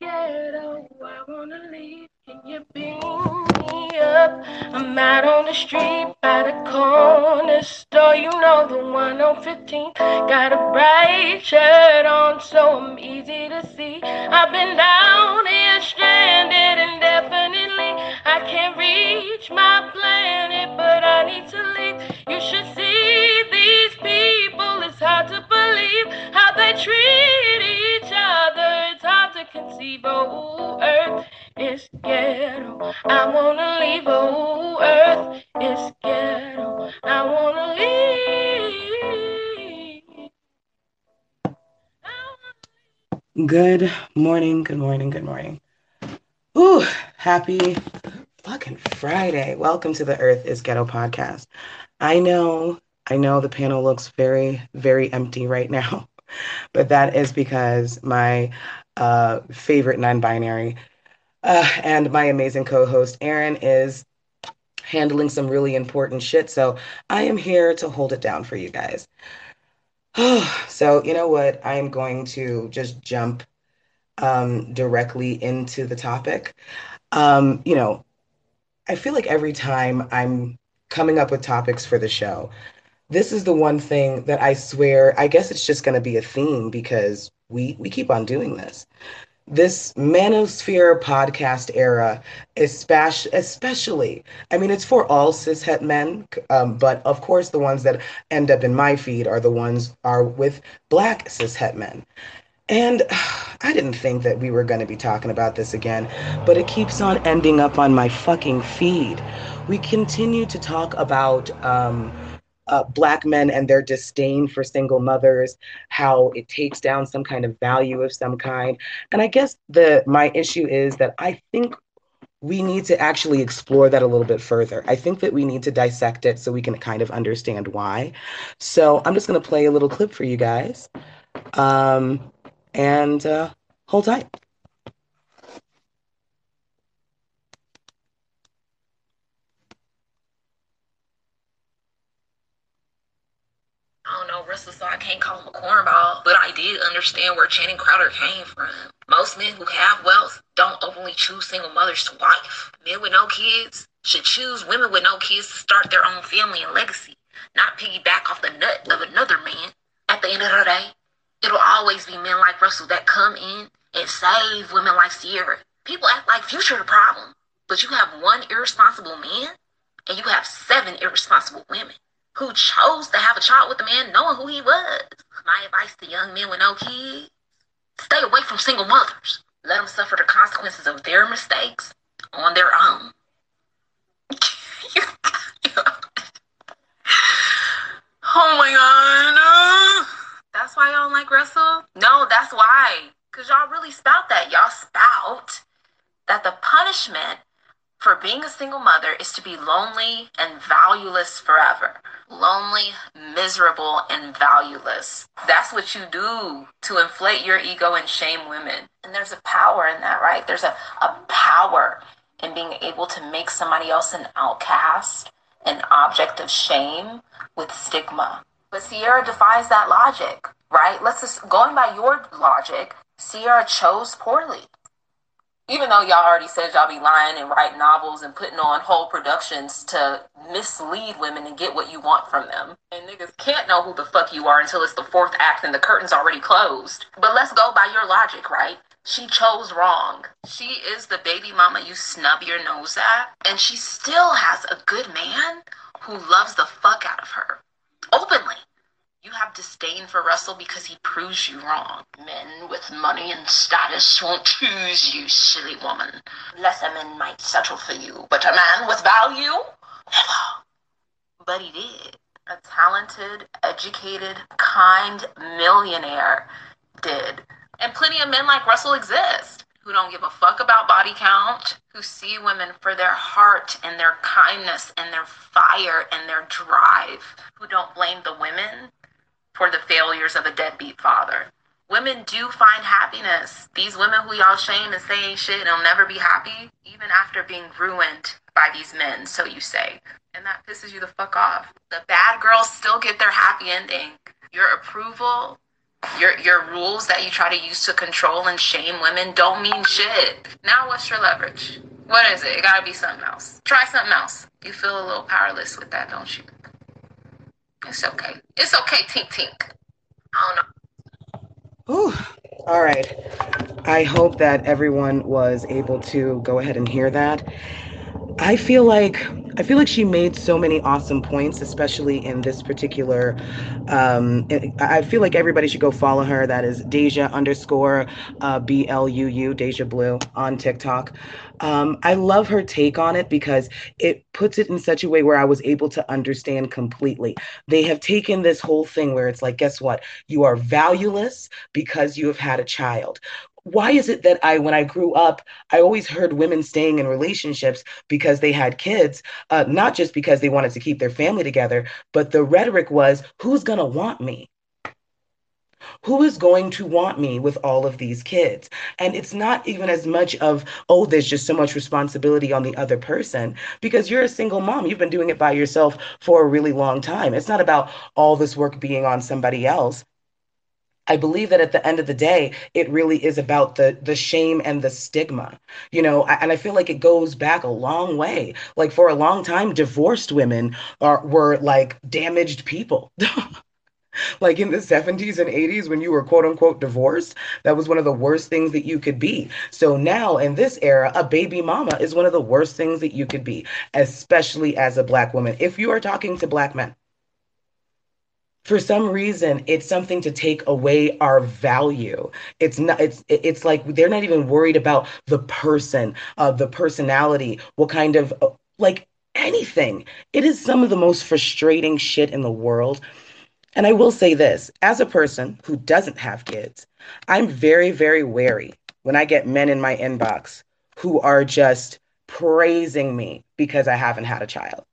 Ghetto, I wanna leave. Can you beat me up? I'm out on the street by the corner store. You know the one on 15th. Got a bright shirt on, so I'm easy to see. I've been down here stranded indefinitely. I can't reach my planet, but I need to leave. You should see these people. It's hard to believe how they treat each other. It's hard to conceive. Oh, Earth is ghetto. I wanna leave. Oh, Earth is ghetto. I wanna leave. Good morning. Good morning. Good morning. Ooh, happy fucking Friday. Welcome to the Earth is Ghetto podcast. I know the panel looks very, very empty right now, but that is because my favorite non-binary and my amazing co-host Aaron is handling some really important shit. So I am here to hold it down for you guys. So you know what? I am going to just jump directly into the topic. You know, I feel like every time I'm coming up with topics for the show, this is the one thing that I swear, I guess it's just going to be a theme because we keep on doing this. This Manosphere podcast era, especially, I mean, it's for all cishet men, but of course the ones that end up in my feed are the ones are with Black cishet men. And I didn't think that we were going to be talking about this again, but it keeps on ending up on my fucking feed. We continue to talk about Black men and their disdain for single mothers, how it takes down some kind of value of some kind. And I guess my issue is that I think we need to actually explore that a little bit further. I think that we need to dissect it so we can kind of understand why. So I'm just going to play a little clip for you guys. And hold tight. I don't know Russell, so I can't call him a cornball, but I did understand where Channing Crowder came from. Most men who have wealth don't openly choose single mothers to wife. Men with no kids should choose women with no kids to start their own family and legacy, not piggyback off the nut of another man. At the end of the day, it'll always be men like Russell that come in and save women like Sierra. People act like Future the problem, but you have one irresponsible man and you have 7 irresponsible women who chose to have a child with a man knowing who he was. My advice to young men with no kids, stay away from single mothers. Let them suffer the consequences of their mistakes on their own. Oh my God. That's why y'all don't like Russell? No, that's why. Because y'all really spout that. Y'all spout that the punishment for being a single mother is to be lonely and valueless forever. Lonely, miserable, and valueless. That's what you do to inflate your ego and shame women. And there's a power in that, right? There's a power in being able to make somebody else an outcast, an object of shame with stigma. But Sierra defies that logic, right? Let's just, going by your logic, Sierra chose poorly. Even though y'all already said y'all be lying and writing novels and putting on whole productions to mislead women and get what you want from them. And niggas can't know who the fuck you are until it's the 4th act and the curtain's already closed. But let's go by your logic, right? She chose wrong. She is the baby mama you snub your nose at. And she still has a good man who loves the fuck out of her. Openly. You have disdain for Russell because he proves you wrong. Men with money and status won't choose you, silly woman. Lesser men might settle for you, but a man with value? Never. But he did. A talented, educated, kind millionaire did. And plenty of men like Russell exist who don't give a fuck about body count, who see women for their heart and their kindness and their fire and their drive, who don't blame the women for the failures of a deadbeat father. Women do find happiness. These women who y'all shame and say ain't shit and will never be happy, even after being ruined by these men, so you say. And that pisses you the fuck off. The bad girls still get their happy ending. Your approval your rules that you try to use to control and shame women don't mean shit. Now what's your leverage? What is it? It gotta be something else. Try something else. You feel a little powerless with that, don't you? It's okay. It's okay, tink tink. I don't know. Ooh. All right. I hope that everyone was able to go ahead and hear that. I feel like she made so many awesome points, especially in this particular, I feel like everybody should go follow her. That is Deja_BLUU, Deja Blue on TikTok. I love her take on it because it puts it in such a way where I was able to understand completely. They have taken this whole thing where it's like, guess what? You are valueless because you have had a child. Why is it that when I grew up, I always heard women staying in relationships because they had kids, not just because they wanted to keep their family together, but the rhetoric was, who's going to want me? Who is going to want me with all of these kids? And it's not even as much of, oh, there's just so much responsibility on the other person, because you're a single mom. You've been doing it by yourself for a really long time. It's not about all this work being on somebody else. I believe that at the end of the day, it really is about the shame and the stigma, you know, and I feel like it goes back a long way. Like for a long time, divorced women were like damaged people. Like in the 70s and 80s, when you were quote unquote divorced, that was one of the worst things that you could be. So now in this era, a baby mama is one of the worst things that you could be, especially as a Black woman, if you are talking to Black men. For some reason, it's something to take away our value. It's not. It's like they're not even worried about the person, the personality, what kind of, like anything. It is some of the most frustrating shit in the world. And I will say this, as a person who doesn't have kids, I'm very, very wary when I get men in my inbox who are just praising me because I haven't had a child.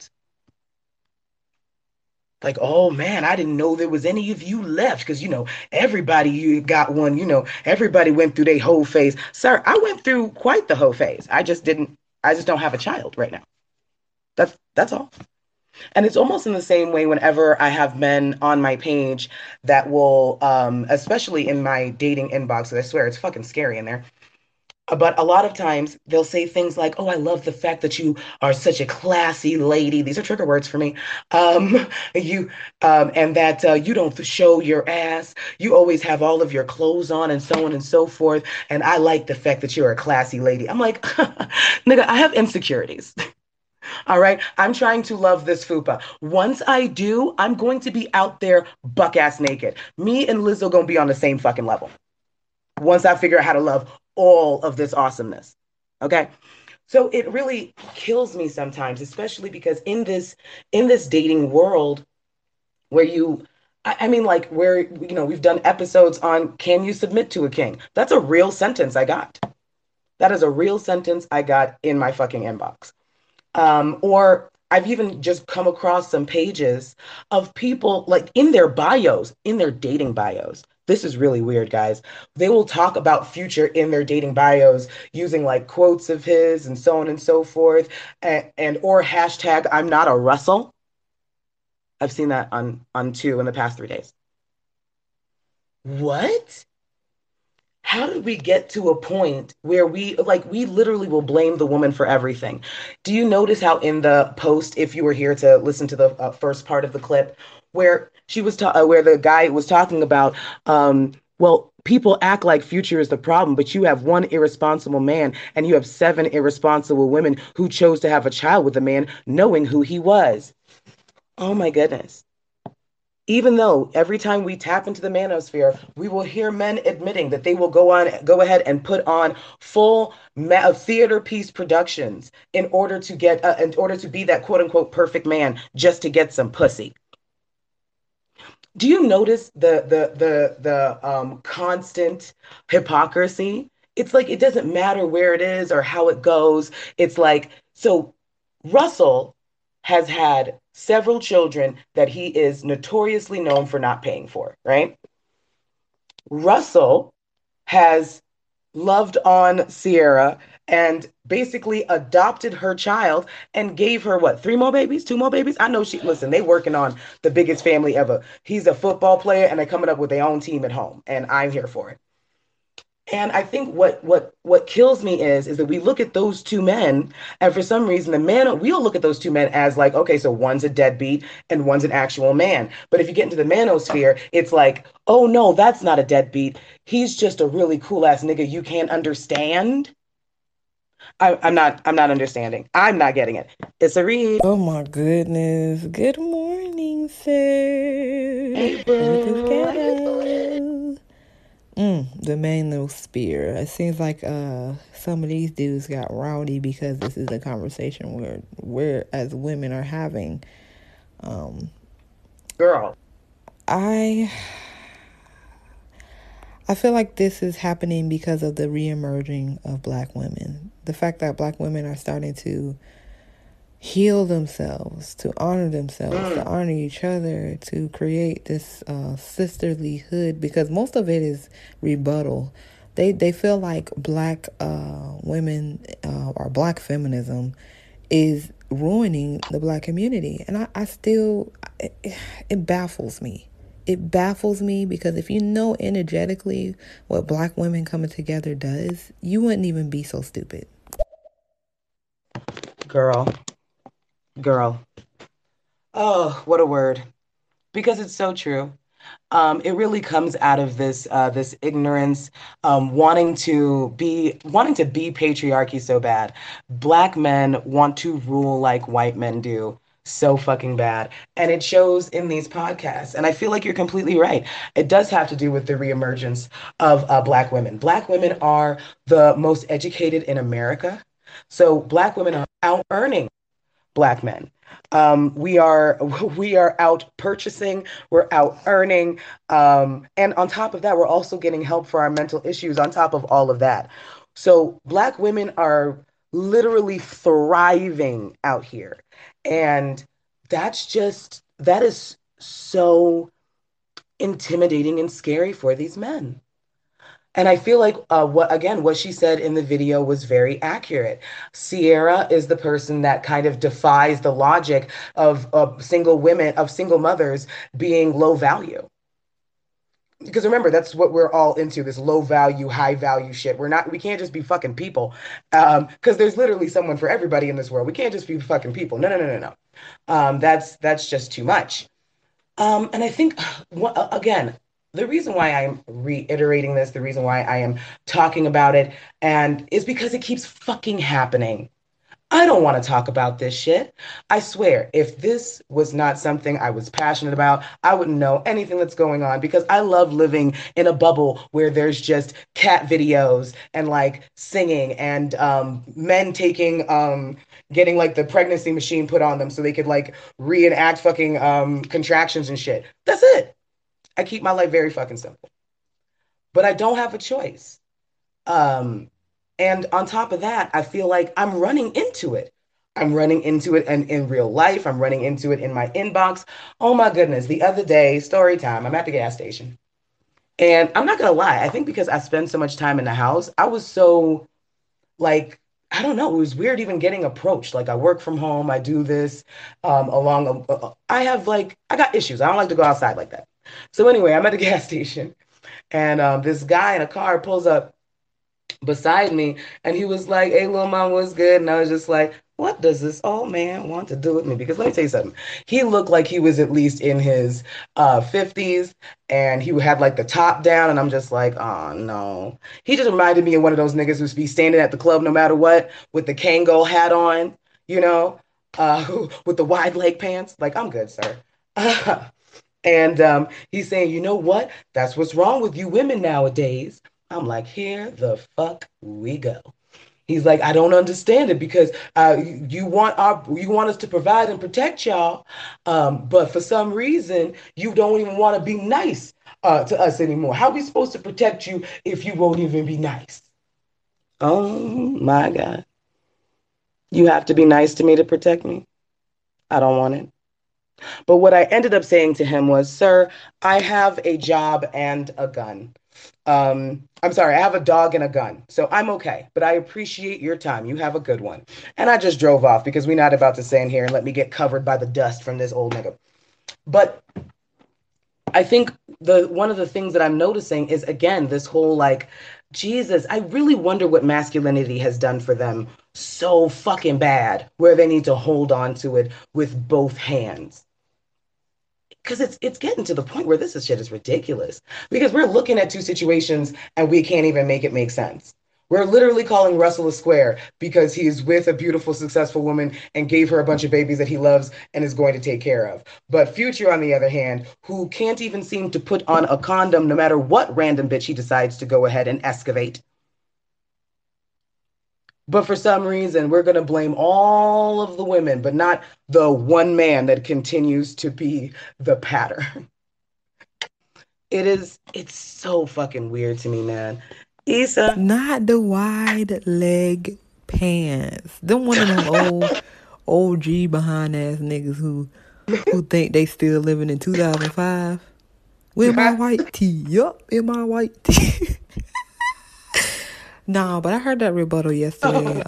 Like, oh man, I didn't know there was any of you left because, you know, everybody you got one, you know, everybody went through their whole phase. Sir, I went through quite the whole phase. I just don't have a child right now. That's all. And it's almost in the same way whenever I have men on my page that will, especially in my dating inbox, I swear it's fucking scary in there. But a lot of times they'll say things like, oh, I love the fact that you are such a classy lady. These are trigger words for me. And that you don't show your ass. You always have all of your clothes on and so forth. And I like the fact that you're a classy lady. I'm like, nigga, I have insecurities. All right. I'm trying to love this fupa. Once I do, I'm going to be out there buck ass naked. Me and Lizzo going to be on the same fucking level. Once I figure out how to love all of this awesomeness. Okay. So it really kills me sometimes, especially because in this dating world where you know, we've done episodes on, can you submit to a king? That's a real sentence I got. That is a real sentence I got in my fucking inbox. Or I've even just come across some pages of people like in their bios, in their dating bios. This is really weird, guys. They will talk about Future in their dating bios using like quotes of his and so on and so forth, and or hashtag I'm not a Russell. I've seen that on two in the past 3 days. What? How did we get to a point where we literally will blame the woman for everything? Do you notice how in the post, if you were here to listen to the first part of the clip, where she was where the guy was talking about, well, people act like Future is the problem, but you have one irresponsible man and you have 7 irresponsible women who chose to have a child with a man knowing who he was. Oh my goodness. Even though every time we tap into the manosphere, we will hear men admitting that they will go ahead and put on full theater piece productions in order to be that quote unquote perfect man just to get some pussy. Do you notice the constant hypocrisy? It's like it doesn't matter where it is or how it goes. It's like, so Russell has had several children that he is notoriously known for not paying for, right? Russell has loved on Sierra and basically adopted her child and gave her, what, 3 more babies, 2 more babies? I know they're working on the biggest family ever. He's a football player and they're coming up with their own team at home, and I'm here for it. And I think what kills me is that we look at those two men, and for some reason, we'll look at those two men as like, okay, so one's a deadbeat and one's an actual man. But if you get into the manosphere, it's like, oh no, that's not a deadbeat. He's just a really cool ass nigga you can't understand. I'm not understanding. I'm not getting it. It's a read. Oh my goodness. Good morning, sis. Hey, bro. The manosphere. It seems like some of these dudes got rowdy because this is a conversation we're as women are having. Girl, I feel like this is happening because of the reemerging of Black women. The fact that Black women are starting to heal themselves, to honor themselves, to honor each other, to create this sisterlyhood, because most of it is rebuttal. They feel like Black women or Black feminism is ruining the Black community. And it baffles me. It baffles me because if you know energetically what Black women coming together does, you wouldn't even be so stupid. Girl. Oh, what a word. Because it's so true. It really comes out of this ignorance, wanting to be patriarchy so bad. Black men want to rule like white men do. So fucking bad. And it shows in these podcasts. And I feel like you're completely right. It does have to do with the reemergence of Black women. Black women are the most educated in America. So Black women are out earning Black men. We are out purchasing, we're out earning. And on top of that, we're also getting help for our mental issues on top of all of that. So Black women are literally thriving out here. And that is so intimidating and scary for these men. And I feel like what she said in the video was very accurate. Sierra is the person that kind of defies the logic of single mothers being low value. Because remember, that's what we're all into, this low value, high value shit. We can't just be fucking people, because there's literally someone for everybody in this world. We can't just be fucking people. No. That's just too much. And I think, again, the reason why I'm reiterating this, the reason why I am talking about it, and is because it keeps fucking happening. I don't want to talk about this shit. I swear, if this was not something I was passionate about, I wouldn't know anything that's going on, because I love living in a bubble where there's just cat videos and like singing and men getting like the pregnancy machine put on them so they could like reenact fucking contractions and shit. That's it. I keep my life very fucking simple, but I don't have a choice. And on top of that, I feel like I'm running into it. I'm running into it in real life. I'm running into it in my inbox. Oh my goodness. The other day, story time, I'm at the gas station. And I'm not going to lie, I think because I spend so much time in the house, I was so like, I don't know. It was weird even getting approached. Like I work from home. I do this I got issues. I don't like to go outside like that. So anyway, I'm at the gas station and this guy in a car pulls up beside me, and he was like, "Hey, little mama, what's good?" And I was just like, what does this old man want to do with me? Because let me tell you something. He looked like he was at least in his 50s, and he had like the top down, and I'm just like, oh no. He just reminded me of one of those niggas who's be standing at the club no matter what with the Kangol hat on, with the wide leg pants. Like, I'm good, sir. And he's saying, you know what? That's what's wrong with you women nowadays. I'm like, here the fuck we go. He's like, I don't understand it, because you want us to provide and protect y'all, but for some reason you don't even want to be nice to us anymore. How are we supposed to protect you if you won't even be nice? Oh my God, you have to be nice to me to protect me? I don't want it. But what I ended up saying to him was, sir, I have a job and a gun. I'm sorry, I have a dog and a gun, so I'm okay, but I appreciate your time. You have a good one. And I just drove off because we're not about to stay in here and let me get covered by the dust from this old nigga. But I think one of the things that I'm noticing is, again, this whole like, Jesus, I really wonder what masculinity has done for them so fucking bad where they need to hold on to it with both hands. Because it's getting to the point where this shit is ridiculous, because we're looking at two situations and we can't even make it make sense. We're literally calling Russell a square because he's with a beautiful, successful woman and gave her a bunch of babies that he loves and is going to take care of. But Future, on the other hand, who can't even seem to put on a condom no matter what random bitch he decides to go ahead and excavate. But for some reason, we're going to blame all of the women, but not the one man that continues to be the pattern. It's so fucking weird to me, man. Issa. Not the wide leg pants. Them one of them old OG behind ass niggas who think they still living in 2005 with my white tee. Yup, in my white tee. No, but I heard that rebuttal yesterday.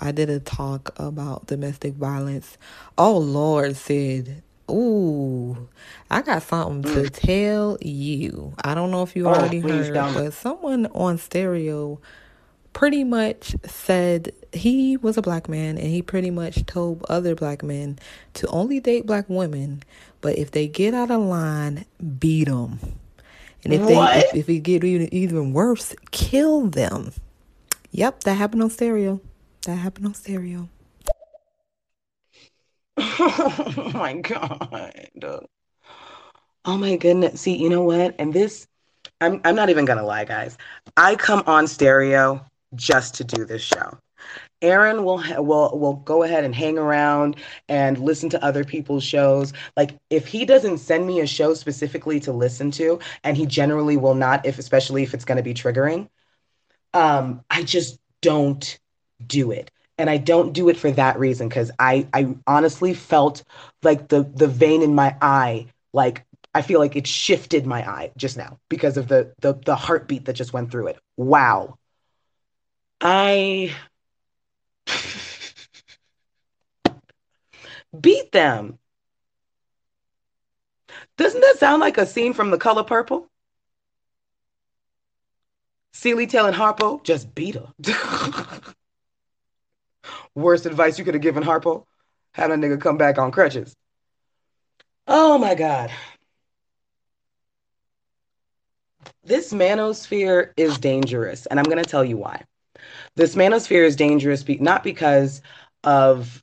I did a talk about domestic violence. Oh Lord, Sid. Ooh, I got something to tell you. I don't know if you already heard, but someone on Stereo pretty much said he was a black man and he pretty much told other black men to only date black women, but if they get out of line, beat them. And if it get even worse, kill them. Yep, that happened on Stereo. Oh my God. Oh my goodness. See, you know what? And this, I'm not even going to lie, guys. I come on Stereo just to do this show. Aaron will go ahead and hang around and listen to other people's shows. Like, if he doesn't send me a show specifically to listen to, and he generally will not, especially if it's going to be triggering, I just don't do it. And I don't do it for that reason, because I honestly felt like the vein in my eye, like I feel like it shifted my eye just now because of the heartbeat that just went through it. Wow. Beat them. Doesn't that sound like a scene from The Color Purple? Celie telling Harpo, just beat her. Worst advice you could have given Harpo? Had a nigga come back on crutches. Oh my God. This manosphere is dangerous, and I'm going to tell you why. This manosphere is dangerous not because of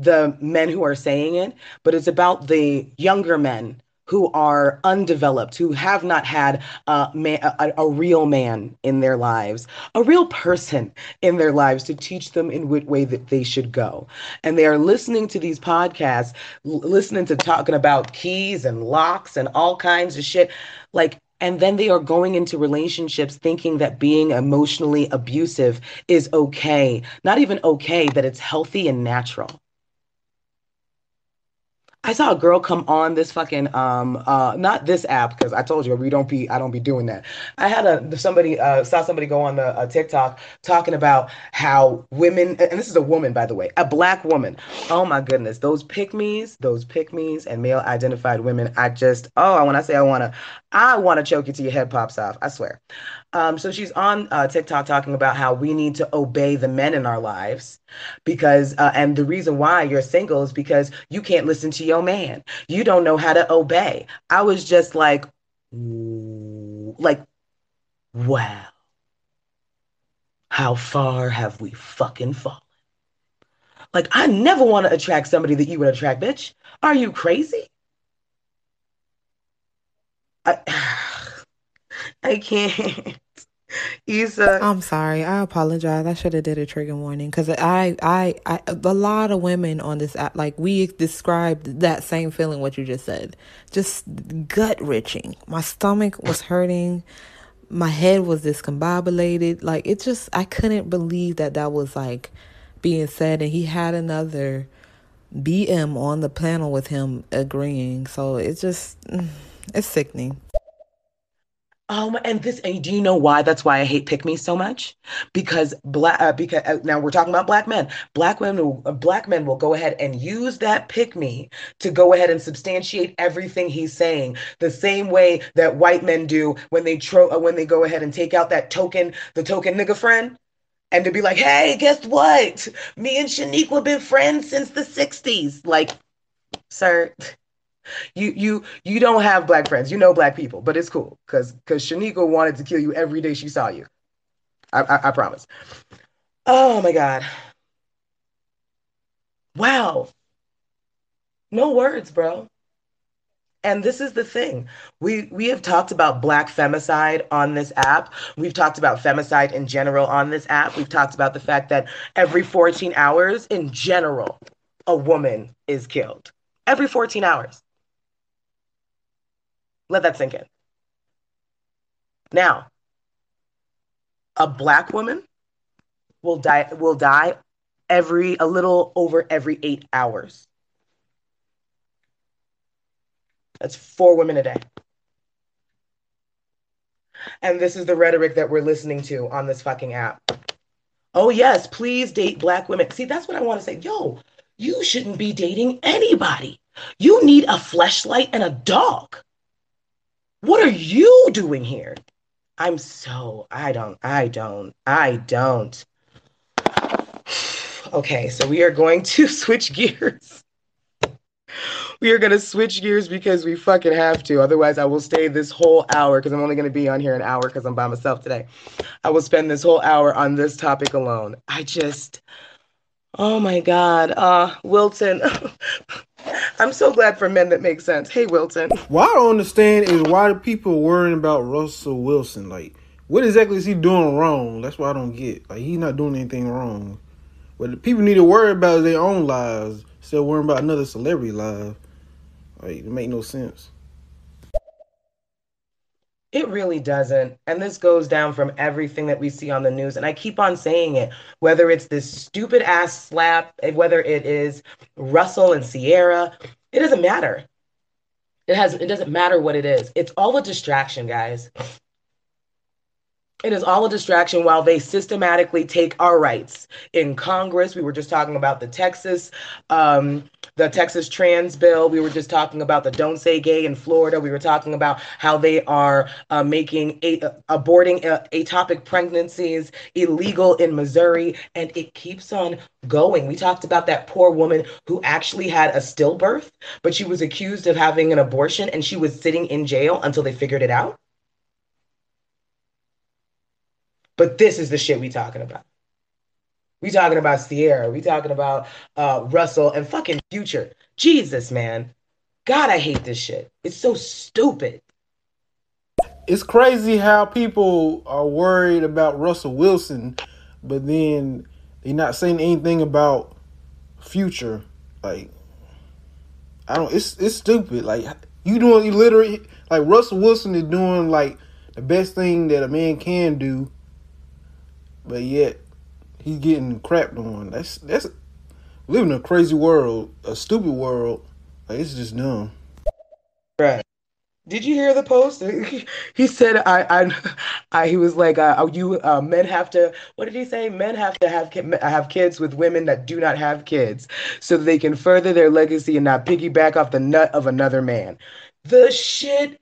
the men who are saying it, but it's about the younger men who are undeveloped, who have not had a real man in their lives, a real person in their lives to teach them in what way that they should go. And they are listening to these podcasts, listening to talking about keys and locks and all kinds of shit. Like, and then they are going into relationships thinking that being emotionally abusive is okay. Not even okay, that it's healthy and natural. I saw a girl come on this fucking, not this app, because I told you, I don't be doing that. I had saw somebody go on the TikTok talking about how women, and this is a woman, by the way, a black woman. Oh my goodness. Those pick me's and male identified women. I want to choke you till your head pops off. I swear. So she's on TikTok talking about how we need to obey the men in our lives because, and the reason why you're single is because you can't listen to your man. You don't know how to obey. I was just like, wow, how far have we fucking fallen? Like, I never want to attract somebody that you would attract, bitch. Are you crazy? I can't. Issa. I'm sorry. I apologize. I should have did a trigger warning because I a lot of women on this app, like we described that same feeling, what you just said, just gut wrenching. My stomach was hurting. My head was discombobulated. Like it just, I couldn't believe that was like being said. And he had another BM on the panel with him agreeing. So it's just, it's sickening. And do you know why? That's why I hate Pick Me so much, because now we're talking about black men. Black men will go ahead and use that Pick Me to go ahead and substantiate everything he's saying, the same way that white men do when they go ahead and take out the token nigga friend, and to be like, hey, guess what? Me and Shaniqua been friends since the 60s. Like, sir. You don't have black friends. You know black people, but it's cool because Shaniqua wanted to kill you every day she saw you. I promise. Oh my God. Wow. No words, bro. And this is the thing. We have talked about black femicide on this app. We've talked about femicide in general on this app. We've talked about the fact that every 14 hours in general, a woman is killed. Every 14 hours. Let that sink in. Now, a black woman will die a little over every 8 hours. That's 4 women a day. And this is the rhetoric that we're listening to on this fucking app. Oh yes, please date black women. See, that's what I want to say. Yo, you shouldn't be dating anybody. You need a fleshlight and a dog. What are you doing here? I don't. Okay, so we are going to switch gears. We are going to switch gears because we fucking have to. Otherwise, I will stay this whole hour because I'm only going to be on here an hour because I'm by myself today. I will spend this whole hour on this topic alone. Oh my God. Wilton. I'm so glad for men that make sense. Hey, Wilton. What I don't understand is why the people worrying about Russell Wilson. Like, what exactly is he doing wrong? That's what I don't get. Like, he's not doing anything wrong. What the people need to worry about is their own lives, instead of worrying about another celebrity life. Like, it make no sense. It really doesn't. And this goes down from everything that we see on the news. And I keep on saying it, whether it's this stupid ass slap, whether it is Russell and Sierra, it doesn't matter. It doesn't matter what it is. It's all a distraction, guys. It is all a distraction while they systematically take our rights. In Congress, we were just talking about the Texas trans bill. We were just talking about the Don't Say Gay in Florida. We were talking about how they are aborting atopic pregnancies illegal in Missouri. And it keeps on going. We talked about that poor woman who actually had a stillbirth, but she was accused of having an abortion and she was sitting in jail until they figured it out. But this is the shit we talking about. We talking about Sierra. We talking about Russell and fucking Future. Jesus, man. God, I hate this shit. It's so stupid. It's crazy how people are worried about Russell Wilson, but then they're not saying anything about Future. Like, I don't. It's stupid. Like, you doing illiterate. Like, Russell Wilson is doing like the best thing that a man can do. But yet, he's getting crapped on. That's living a crazy world, a stupid world. Like, it's just dumb. Right. Did you hear the post? He said, he was like, men have to, what did he say? Men have to have kids with women that do not have kids so they can further their legacy and not piggyback off the nut of another man. The shit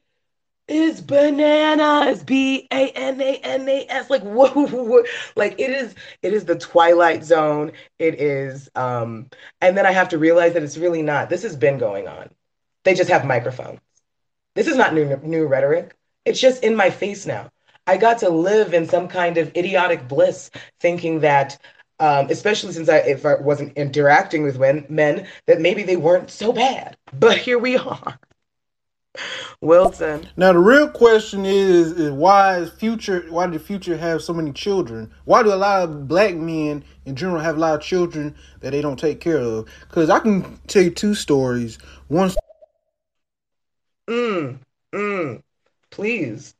is bananas. B-A-N-A-N-A-S. Like, whoa. Like, it is the Twilight Zone. It is, and then I have to realize that it's really not. This has been going on. They just have microphones. This is not new rhetoric. It's just in my face now. I got to live in some kind of idiotic bliss thinking that, especially since if I wasn't interacting with men, that maybe they weren't so bad. But here we are. Wilton. Now the real question is why did Future have so many children? Why do a lot of black men in general have a lot of children that they don't take care of? Because I can tell you 2 stories. One. Please,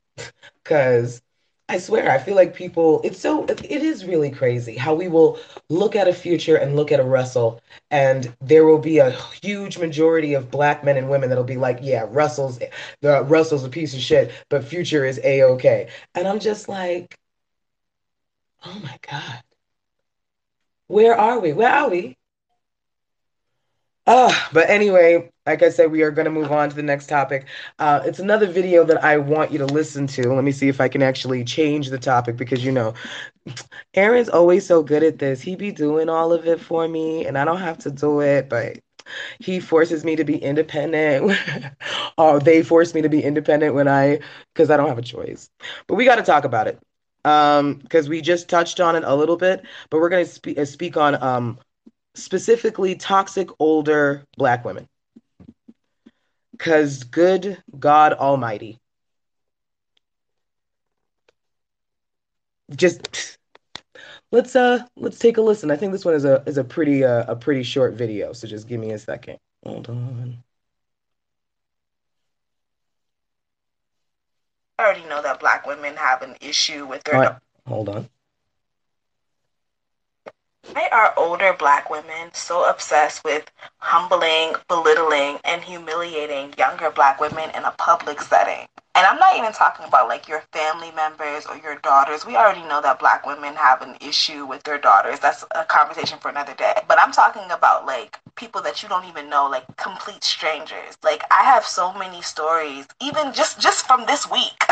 because I swear, I feel like people, it is really crazy how we will look at a Future and look at a Russell, and there will be a huge majority of Black men and women that'll be like, yeah, Russell's a piece of shit, but Future is A-OK. And I'm just like, oh my God, where are we? Where are we? But anyway, like I said, we are going to move on to the next topic. It's another video that I want you to listen to. Let me see if I can actually change the topic, because, you know, Aaron's always so good at this. He be doing all of it for me and I don't have to do it, but he forces me to be independent. Oh, they force me to be independent because I don't have a choice. But we got to talk about it because we just touched on it a little bit, but we're going to speak on specifically toxic older Black women, because good God almighty, just let's take a listen. I think this one is a pretty short video, so just give me a second. Hold on. I already know that Black women have an issue with their... Right. Hold on. Why are older Black women so obsessed with humbling, belittling, and humiliating younger Black women in a public setting? And I'm not even talking about like your family members or your daughters. We already know that Black women have an issue with their daughters. That's a conversation for another day. But I'm talking about like people that you don't even know, like complete strangers. Like I have so many stories, even just from this week,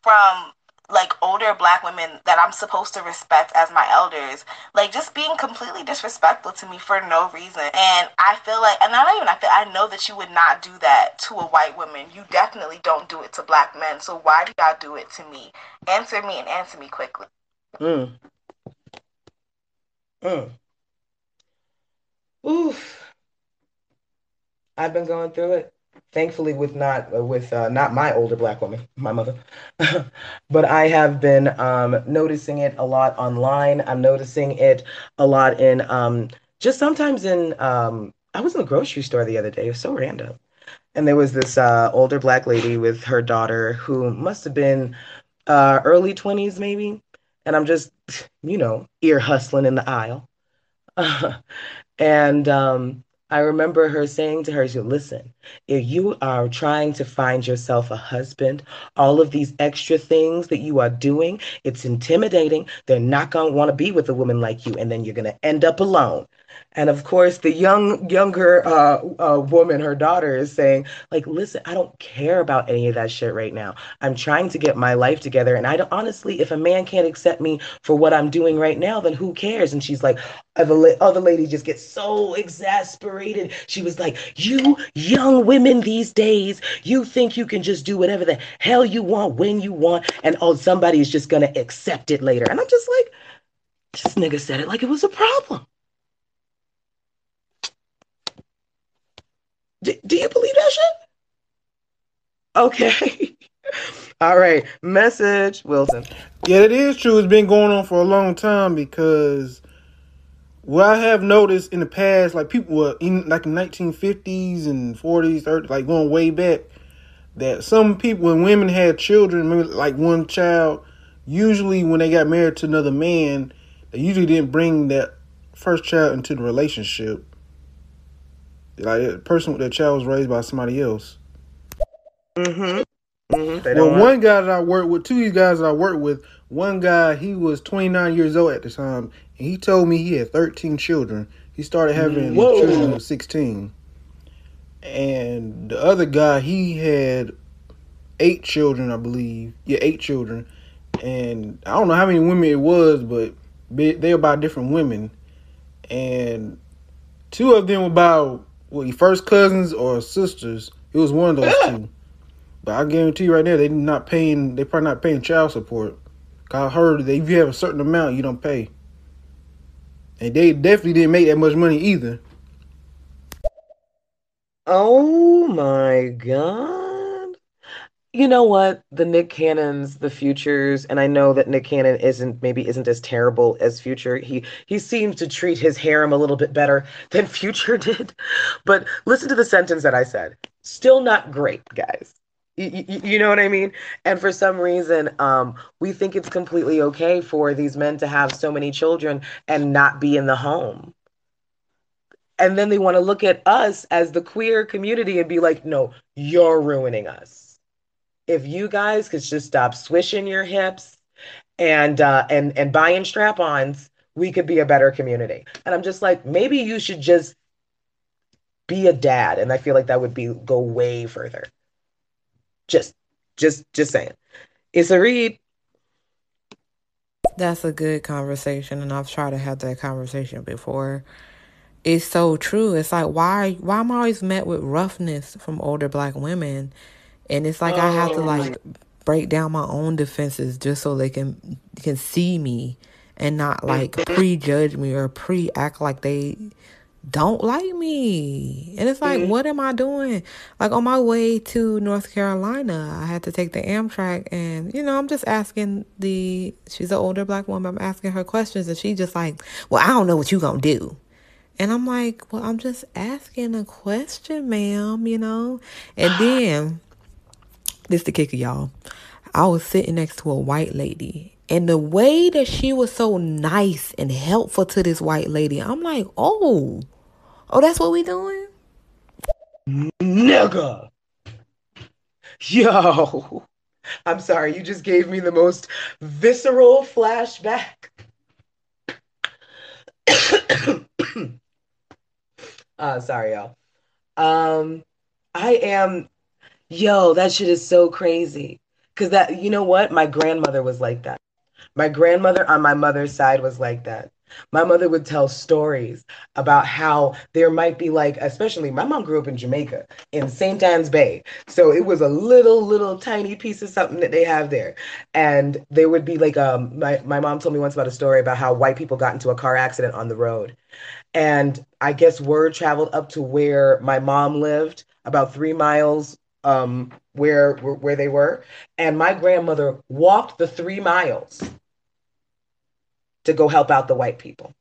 from like older Black women that I'm supposed to respect as my elders, like just being completely disrespectful to me for no reason. And I feel like, and not even I feel, I know that you would not do that to a white woman. You definitely don't do it to Black men. So why do y'all do it to me? Answer me, and answer me quickly. Oof. I've been going through it. Thankfully, not my older Black woman, my mother, but I have been noticing it a lot online. I'm noticing it a lot in just sometimes in. I was in the grocery store the other day. It was so random, and there was this older Black lady with her daughter who must have been early 20s maybe, and I'm just ear hustling in the aisle, and. I remember her saying to her, listen, if you are trying to find yourself a husband, all of these extra things that you are doing, it's intimidating. They're not going to want to be with a woman like you, and then you're going to end up alone. And of course, the younger woman, her daughter, is saying, like, listen, I don't care about any of that shit right now. I'm trying to get my life together. And I don't, honestly, if a man can't accept me for what I'm doing right now, then who cares? And she's like, the other lady just gets so exasperated. She was like, you young women these days, you think you can just do whatever the hell you want, when you want, and oh, somebody is just going to accept it later. And I'm just like, this nigga said it like it was a problem. Do you believe that shit? Okay. All right. Message, Wilson. Yeah, it is true. It's been going on for a long time, because what I have noticed in the past, like people were in like the 1950s and 40s, 30s, like going way back, that some people, when women had children, maybe like one child, usually when they got married to another man, they usually didn't bring that first child into the relationship. Like the person with their child was raised by somebody else. Well, one guy that I worked with, two of these guys that I worked with, one guy, he was 29 years old at the time, and he told me he had 13 children. He started having children at 16. And the other guy, he had 8 children, I believe. Yeah, 8 children. And I don't know how many women it was, but they were by different women. And two of them were by... well, your first cousins or sisters. It was one of those two. But I guarantee you right now, they probably not paying child support. I heard that if you have a certain amount, you don't pay. And they definitely didn't make that much money either. Oh my God. You know what? The Nick Cannons, the Futures, and I know that Nick Cannon isn't as terrible as Future. He seems to treat his harem a little bit better than Future did. But listen to the sentence that I said. Still not great, guys. You know what I mean? And for some reason, we think it's completely okay for these men to have so many children and not be in the home. And then they want to look at us as the queer community and be like, no, you're ruining us. If you guys could just stop swishing your hips and buying strap-ons, we could be a better community. And I'm just like, maybe you should just be a dad. And I feel like that would go way further. Just saying. Issa Reed. That's a good conversation, and I've tried to have that conversation before. It's so true. It's like, why I'm always met with roughness from older Black women, and it's like I have to break down my own defenses just so they can see me and not like prejudge me or pre-act like they don't like me. And it's like, what am I doing? Like, on my way to North Carolina, I had to take the Amtrak, and I'm just asking she's an older Black woman, I'm asking her questions, and she's just like, well, I don't know what you gonna do. And I'm like, well, I'm just asking a question, ma'am, And then this is the kicker, y'all. I was sitting next to a white lady, and the way that she was so nice and helpful to this white lady, I'm like, oh, that's what we doing? Nigga. Yo. I'm sorry. You just gave me the most visceral flashback. Sorry, y'all. That shit is so crazy. Because that, you know what? My grandmother was like that. My grandmother on my mother's side was like that. My mother would tell stories about how there might be especially my mom grew up in Jamaica, in St. Anne's Bay. So it was a little tiny piece of something that they have there. And there would be my mom told me once about a story about how white people got into a car accident on the road. And I guess word traveled up to where my mom lived, about 3 miles where they were. And my grandmother walked the 3 miles to go help out the white people.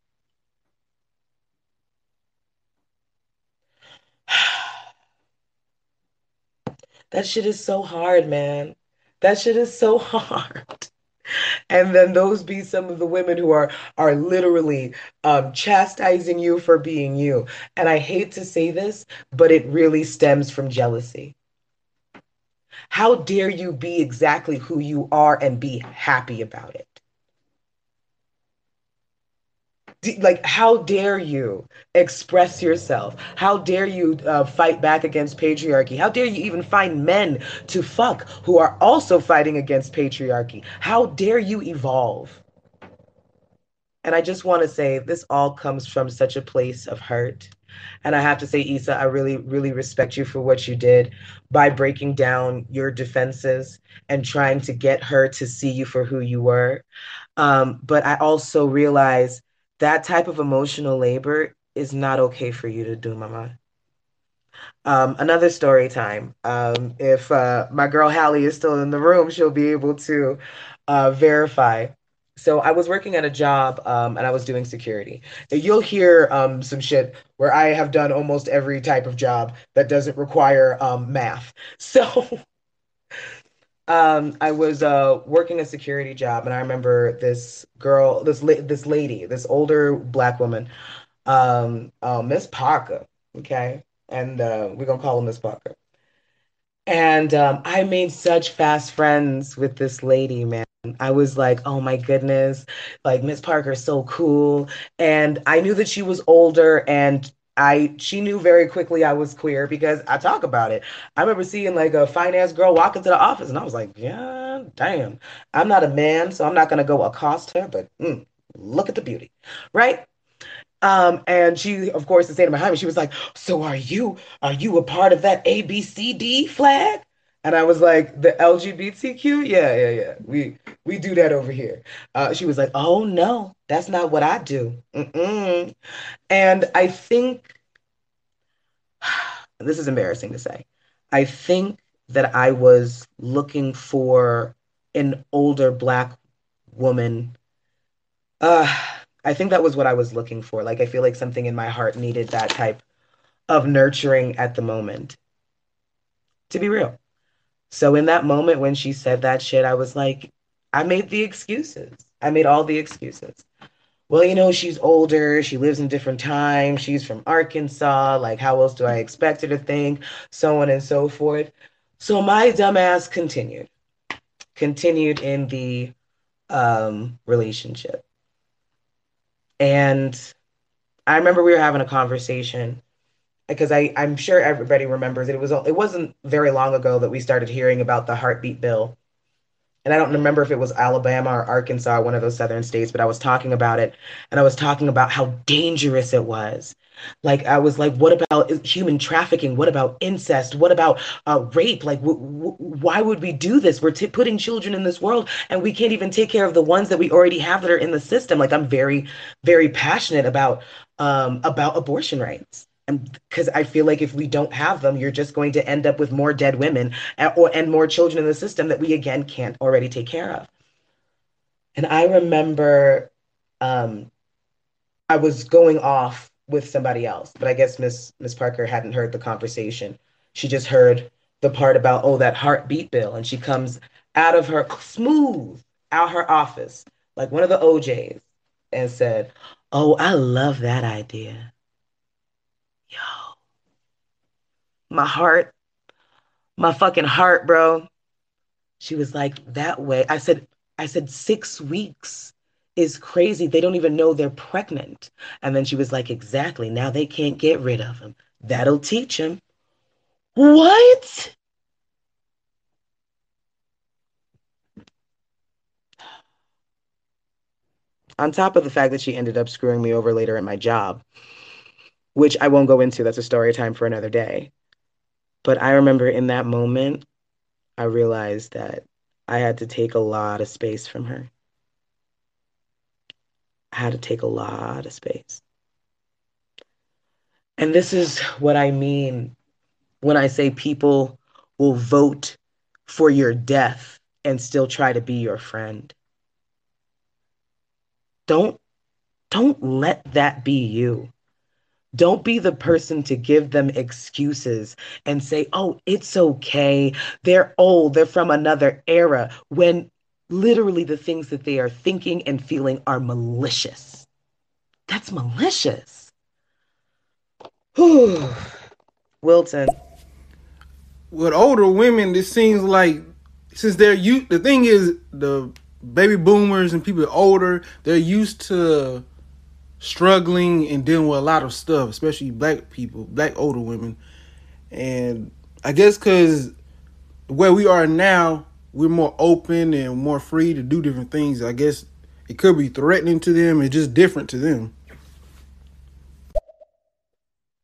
That shit is so hard, man. That shit is so hard. And then those be some of the women who are literally chastising you for being you. And I hate to say this, but it really stems from jealousy. How dare you be exactly who you are and be happy about it? How dare you express yourself? How dare you fight back against patriarchy? How dare you even find men to fuck who are also fighting against patriarchy? How dare you evolve? And I just want to say this all comes from such a place of hurt. And I have to say, Issa, I really, really respect you for what you did by breaking down your defenses and trying to get her to see you for who you were. But I also realize that type of emotional labor is not okay for you to do, Mama. Another story time. If my girl Hallie is still in the room, she'll be able to verify. So I was working at a job and I was doing security. You'll hear some shit where I have done almost every type of job that doesn't require math. So I was working a security job, and I remember this girl, this lady, this older Black woman, Miss Parker, okay? And we're going to call her Miss Parker. And I made such fast friends with this lady, man. I was like, oh my goodness, Miss Parker's so cool. And I knew that she was older, and she knew very quickly I was queer because I talk about it. I remember seeing a finance girl walk into the office, and I was like, yeah, damn, I'm not a man, so I'm not going to go accost her, but look at the beauty, right? And she, of course, is standing behind me. She was like, so are you a part of that ABCD flag? And I was like, the LGBTQ? Yeah. We do that over here. She was like, oh, no, that's not what I do. Mm-mm. And I think, this is embarrassing to say, I think that I was looking for an older Black woman. I think that was what I was looking for. I feel like something in my heart needed that type of nurturing at the moment, to be real. So in that moment when she said that shit, I was like, I made the excuses. I made all the excuses. Well, you know, she's older. She lives in different times. She's from Arkansas. Like, how else do I expect her to think? So on and so forth. So my dumbass continued in the relationship. And I remember we were having a conversation because I'm sure everybody remembers it. It wasn't very long ago that we started hearing about the heartbeat bill. And I don't remember if it was Alabama or Arkansas, one of those southern states, but I was talking about it. And I was talking about how dangerous it was. Like, I was like, what about human trafficking? What about incest? What about rape? Like, why would we do this? We're putting children in this world and we can't even take care of the ones that we already have that are in the system. Like, I'm very, very passionate about abortion rights. And because I feel like if we don't have them, you're just going to end up with more dead women and more children in the system that we, again, can't already take care of. And I remember I was going off with somebody else, but I guess Miss Parker hadn't heard the conversation. She just heard the part about, oh, that heartbeat bill. And she comes out of her office, like one of the OJs, and said, oh, I love that idea. Yo, my fucking heart, bro. She was like, that way. I said, 6 weeks is crazy. They don't even know they're pregnant. And then she was like, exactly. Now they can't get rid of him. That'll teach him. What? On top of the fact that she ended up screwing me over later at my job, which I won't go into. That's a story time for another day. But I remember in that moment, I realized that I had to take a lot of space from her. I had to take a lot of space. And this is what I mean when I say people will vote for your death and still try to be your friend. Don't let that be you. Don't be the person to give them excuses and say, oh, it's okay. They're old. They're from another era, when literally the things that they are thinking and feeling are malicious. That's malicious. Whew. Wilton. With older women, this seems like, since they're used, the thing is, the baby boomers and people older, they're used to struggling and dealing with a lot of stuff, especially black older women. And I guess because where we are now, we're more open and more free to do different things. I guess it could be threatening to them and just different to them.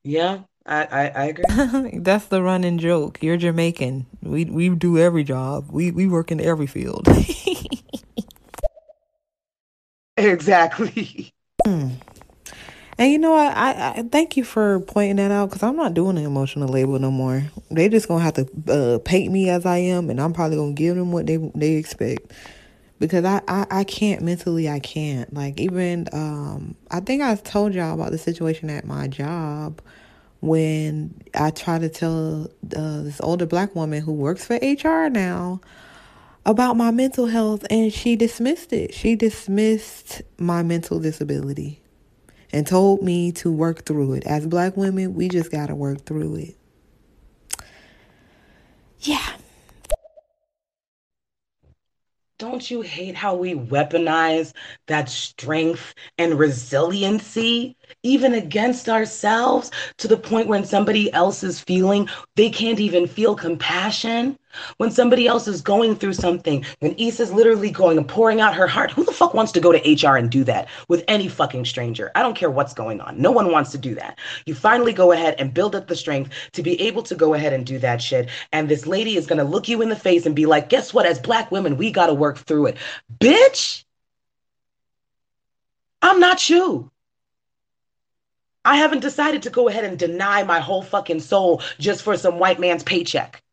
Yeah, I agree. That's the running joke. You're Jamaican. We do every job. We work in every field. Exactly. And you know what, I thank you for pointing that out, because I'm not doing an emotional label no more. They just going to have to paint me as I am, and I'm probably going to give them what they expect, because I can't mentally. I can't. Like, even, I think I told y'all about the situation at my job when I tried to tell this older black woman who works for HR now about my mental health, and she dismissed it. She dismissed my mental disability and told me to work through it. As black women, we just got to work through it. Yeah. Don't you hate how we weaponize that strength and resiliency, even against ourselves, to the point when somebody else is feeling, they can't even feel compassion? When somebody else is going through something, when Issa's literally going and pouring out her heart, who the fuck wants to go to HR and do that with any fucking stranger? I don't care what's going on. No one wants to do that. You finally go ahead and build up the strength to be able to go ahead and do that shit. And this lady is going to look you in the face and be like, guess what? As black women, we got to work through it. Bitch, I'm not you. I haven't decided to go ahead and deny my whole fucking soul just for some white man's paycheck.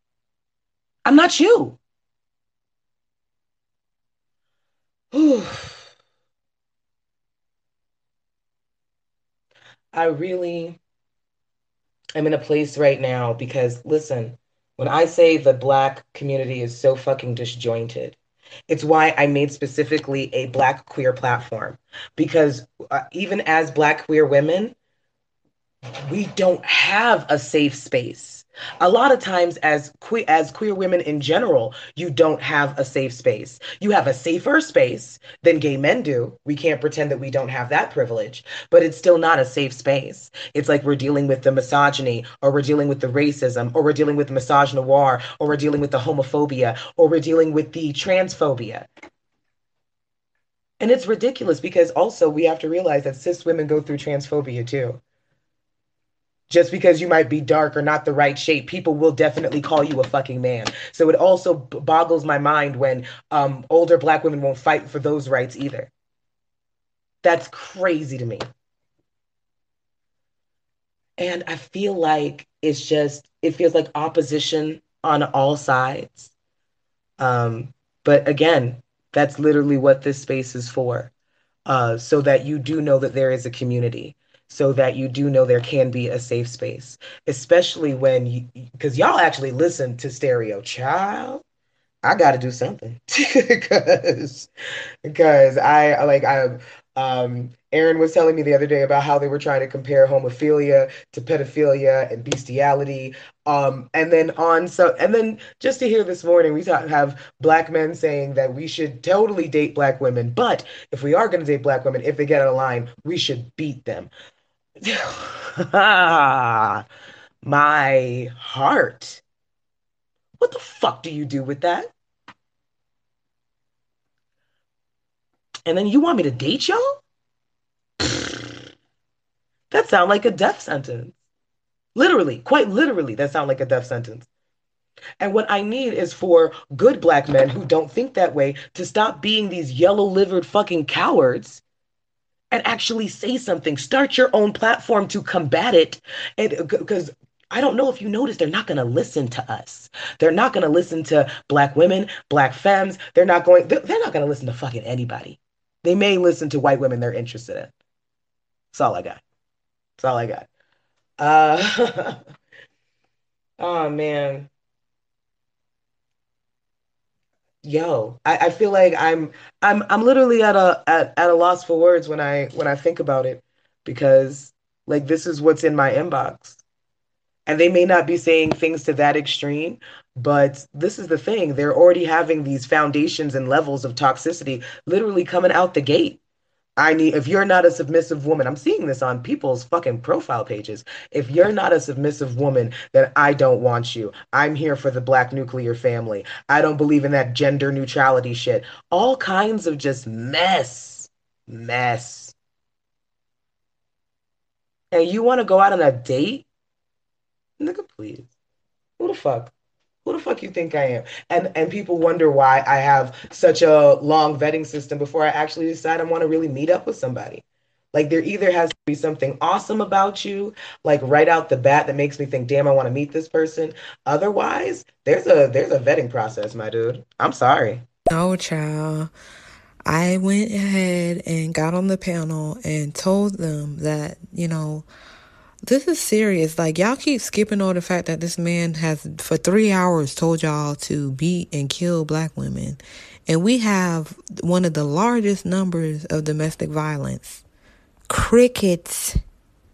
I'm not you. Ooh. I really am in a place right now because, listen, When I say the Black community is so fucking disjointed, it's why I made specifically a Black queer platform, because even as Black queer women, we don't have a safe space. A lot of times as queer women in general, you don't have a safe space. You have a safer space than gay men do. We can't pretend that we don't have that privilege, but it's still not a safe space. It's like we're dealing with the misogyny, or we're dealing with the racism, or we're dealing with the misogynoir, or we're dealing with the homophobia, or we're dealing with the transphobia. And it's ridiculous, because also we have to realize that cis women go through transphobia too. Just because you might be dark or not the right shape, people will definitely call you a fucking man. So it also boggles my mind when older Black women won't fight for those rights either. That's crazy to me. And I feel like it's just, it feels like opposition on all sides. But again, that's literally what this space is for. So that you do know that there is a community. So that you do know there can be a safe space, especially when you, because y'all actually listen to stereo. Child, I got to do something, because Aaron was telling me the other day about how they were trying to compare homophilia to pedophilia and bestiality. And then just to hear this morning, we have Black men saying that we should totally date Black women. But if we are going to date Black women, if they get out of line, we should beat them. My heart. What the fuck do you do with that? And then you want me to date y'all? That sounds like a death sentence. Literally, quite literally, that sounds like a death sentence. And what I need is for good Black men who don't think that way to stop being these yellow-livered fucking cowards and actually say something. Start your own platform to combat it. And because I don't know if you noticed, they're not going to listen to us. They're not going to listen to Black women, Black femmes. They're not going to listen to fucking anybody. They may listen to white women they're interested in. That's all I got. That's all I got. Oh, man. Yo, I feel like I'm literally at a loss for words when I think about it, because like this is what's in my inbox. And they may not be saying things to that extreme, but this is the thing. They're already having these foundations and levels of toxicity literally coming out the gate. If you're not a submissive woman, I'm seeing this on people's fucking profile pages. If you're not a submissive woman, then I don't want you. I'm here for the Black nuclear family. I don't believe in that gender neutrality shit. All kinds of just mess. And you want to go out on a date? Nigga, please. Who the fuck? Who the fuck you think I am? And people wonder why I have such a long vetting system before I actually decide I want to really meet up with somebody. Like there either has to be something awesome about you, like right out the bat that makes me think, damn, I want to meet this person. Otherwise, there's a vetting process, my dude. I'm sorry. No, child. I went ahead and got on the panel and told them that, you know, this is serious. Like, y'all keep skipping over the fact that this man has, for 3 hours, told y'all to beat and kill Black women. And we have one of the largest numbers of domestic violence. Crickets.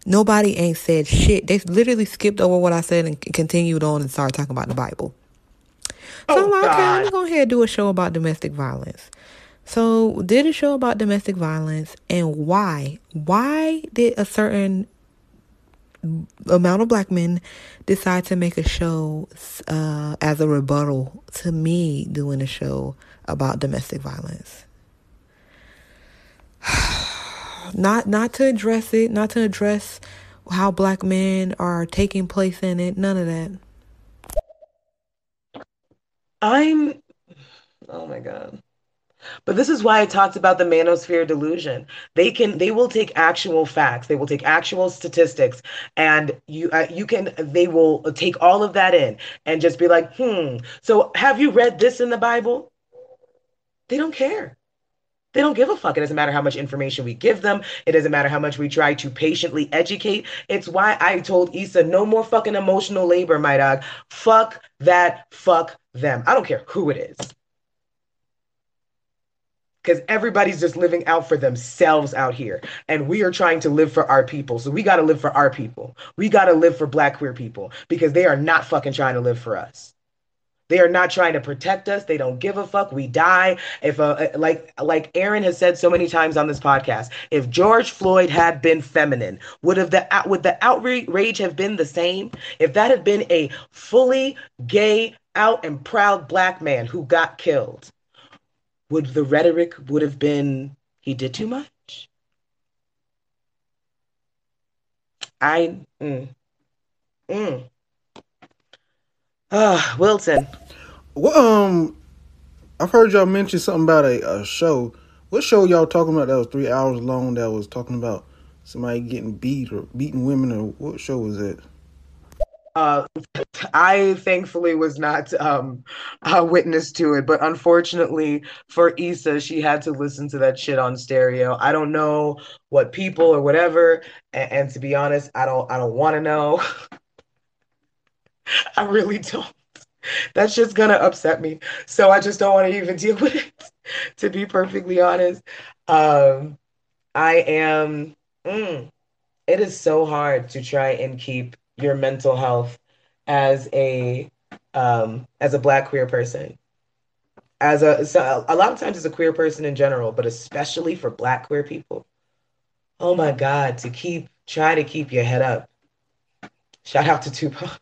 Nobody ain't said shit. They literally skipped over what I said and continued on and started talking about the Bible. So I'm like, okay, I'm going to go ahead and do a show about domestic violence. So did a show about domestic violence and why. Why did a certain amount of Black men decide to make a show as a rebuttal to me doing a show about domestic violence? Not to address it, not to address how Black men are taking place in it, none of that. Oh my God. But this is why I talked about the Manosphere delusion. They will take actual facts. They will take actual statistics, and they will take all of that in and just be like, So have you read this in the Bible? They don't care. They don't give a fuck. It doesn't matter how much information we give them. It doesn't matter how much we try to patiently educate. It's why I told Issa, no more fucking emotional labor, my dog. Fuck that. Fuck them. I don't care who it is. Because everybody's just living out for themselves out here. And we are trying to live for our people. So we got to live for our people. We got to live for Black queer people because they are not fucking trying to live for us. They are not trying to protect us. They don't give a fuck. We die. If like Aaron has said so many times on this podcast, if George Floyd had been feminine, would the outrage have been the same? If that had been a fully gay, out and proud Black man who got killed, would the rhetoric would have been, he did too much? Wilton. Well, I've heard y'all mention something about a show. What show y'all talking about that was 3 hours long that was talking about somebody getting beat or beating women, or what show was it? I thankfully was not a witness to it, but unfortunately for Issa, she had to listen to that shit on stereo. I don't know what people or whatever, and to be honest, I don't want to know. I really don't. That's just gonna upset me. So I just don't want to even deal with it, to be perfectly honest. It is so hard to try and keep your mental health as a Black queer person. A lot of times as a queer person in general, but especially for Black queer people. Oh my God, to keep your head up. Shout out to Tupac.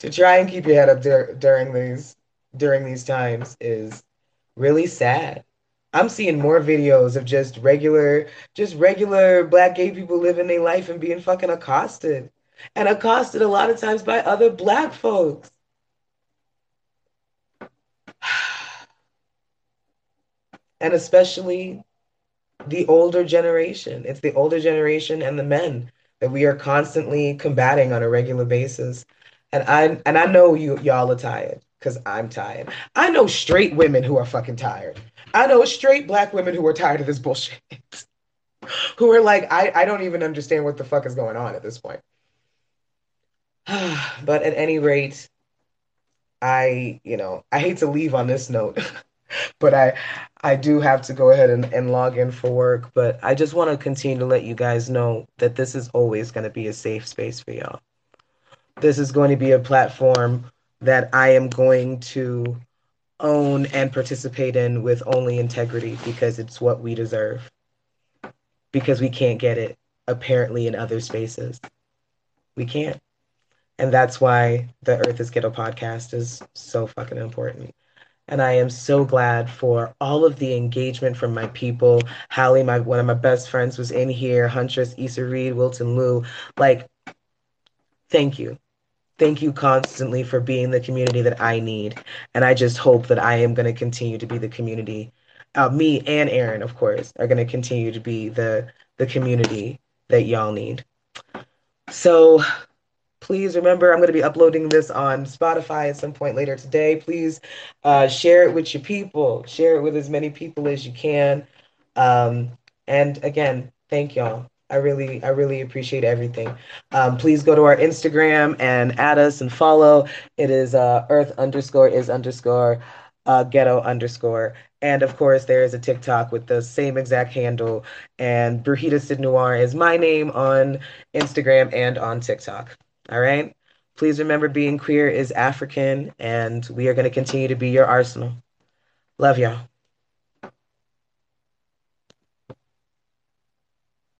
To try and keep your head up during these times is really sad. I'm seeing more videos of just regular Black gay people living their life and being fucking accosted. And accosted a lot of times by other Black folks. And especially the older generation. It's the older generation and the men that we are constantly combating on a regular basis. And I know y'all are tired, because I'm tired. I know straight women who are fucking tired. I know straight Black women who are tired of this bullshit. Who are like, I don't even understand what the fuck is going on at this point. But at any rate, I hate to leave on this note, but I do have to go ahead and log in for work. But I just want to continue to let you guys know that this is always going to be a safe space for y'all. This is going to be a platform that I am going to own and participate in with only integrity, because it's what we deserve. Because we can't get it, apparently, in other spaces. We can't. And that's why the Earth is Ghetto podcast is so fucking important. And I am so glad for all of the engagement from my people. Hallie, one of my best friends, was in here. Huntress, Issa Reed, Wilton Lou. Like, thank you. Thank you constantly for being the community that I need. And I just hope that I am going to continue to be the community. Me and Aaron, of course, are going to continue to be the community that y'all need. So please remember, I'm going to be uploading this on Spotify at some point later today. Please share it with your people. Share it with as many people as you can. And again, thank y'all. I really appreciate everything. Please go to our Instagram and add us and follow. It is earth_is_ghetto_. And of course, there is a TikTok with the same exact handle. And Brujita Sidnoir is my name on Instagram and on TikTok. All right. Please remember, being queer is African, and we are going to continue to be your arsenal. Love y'all.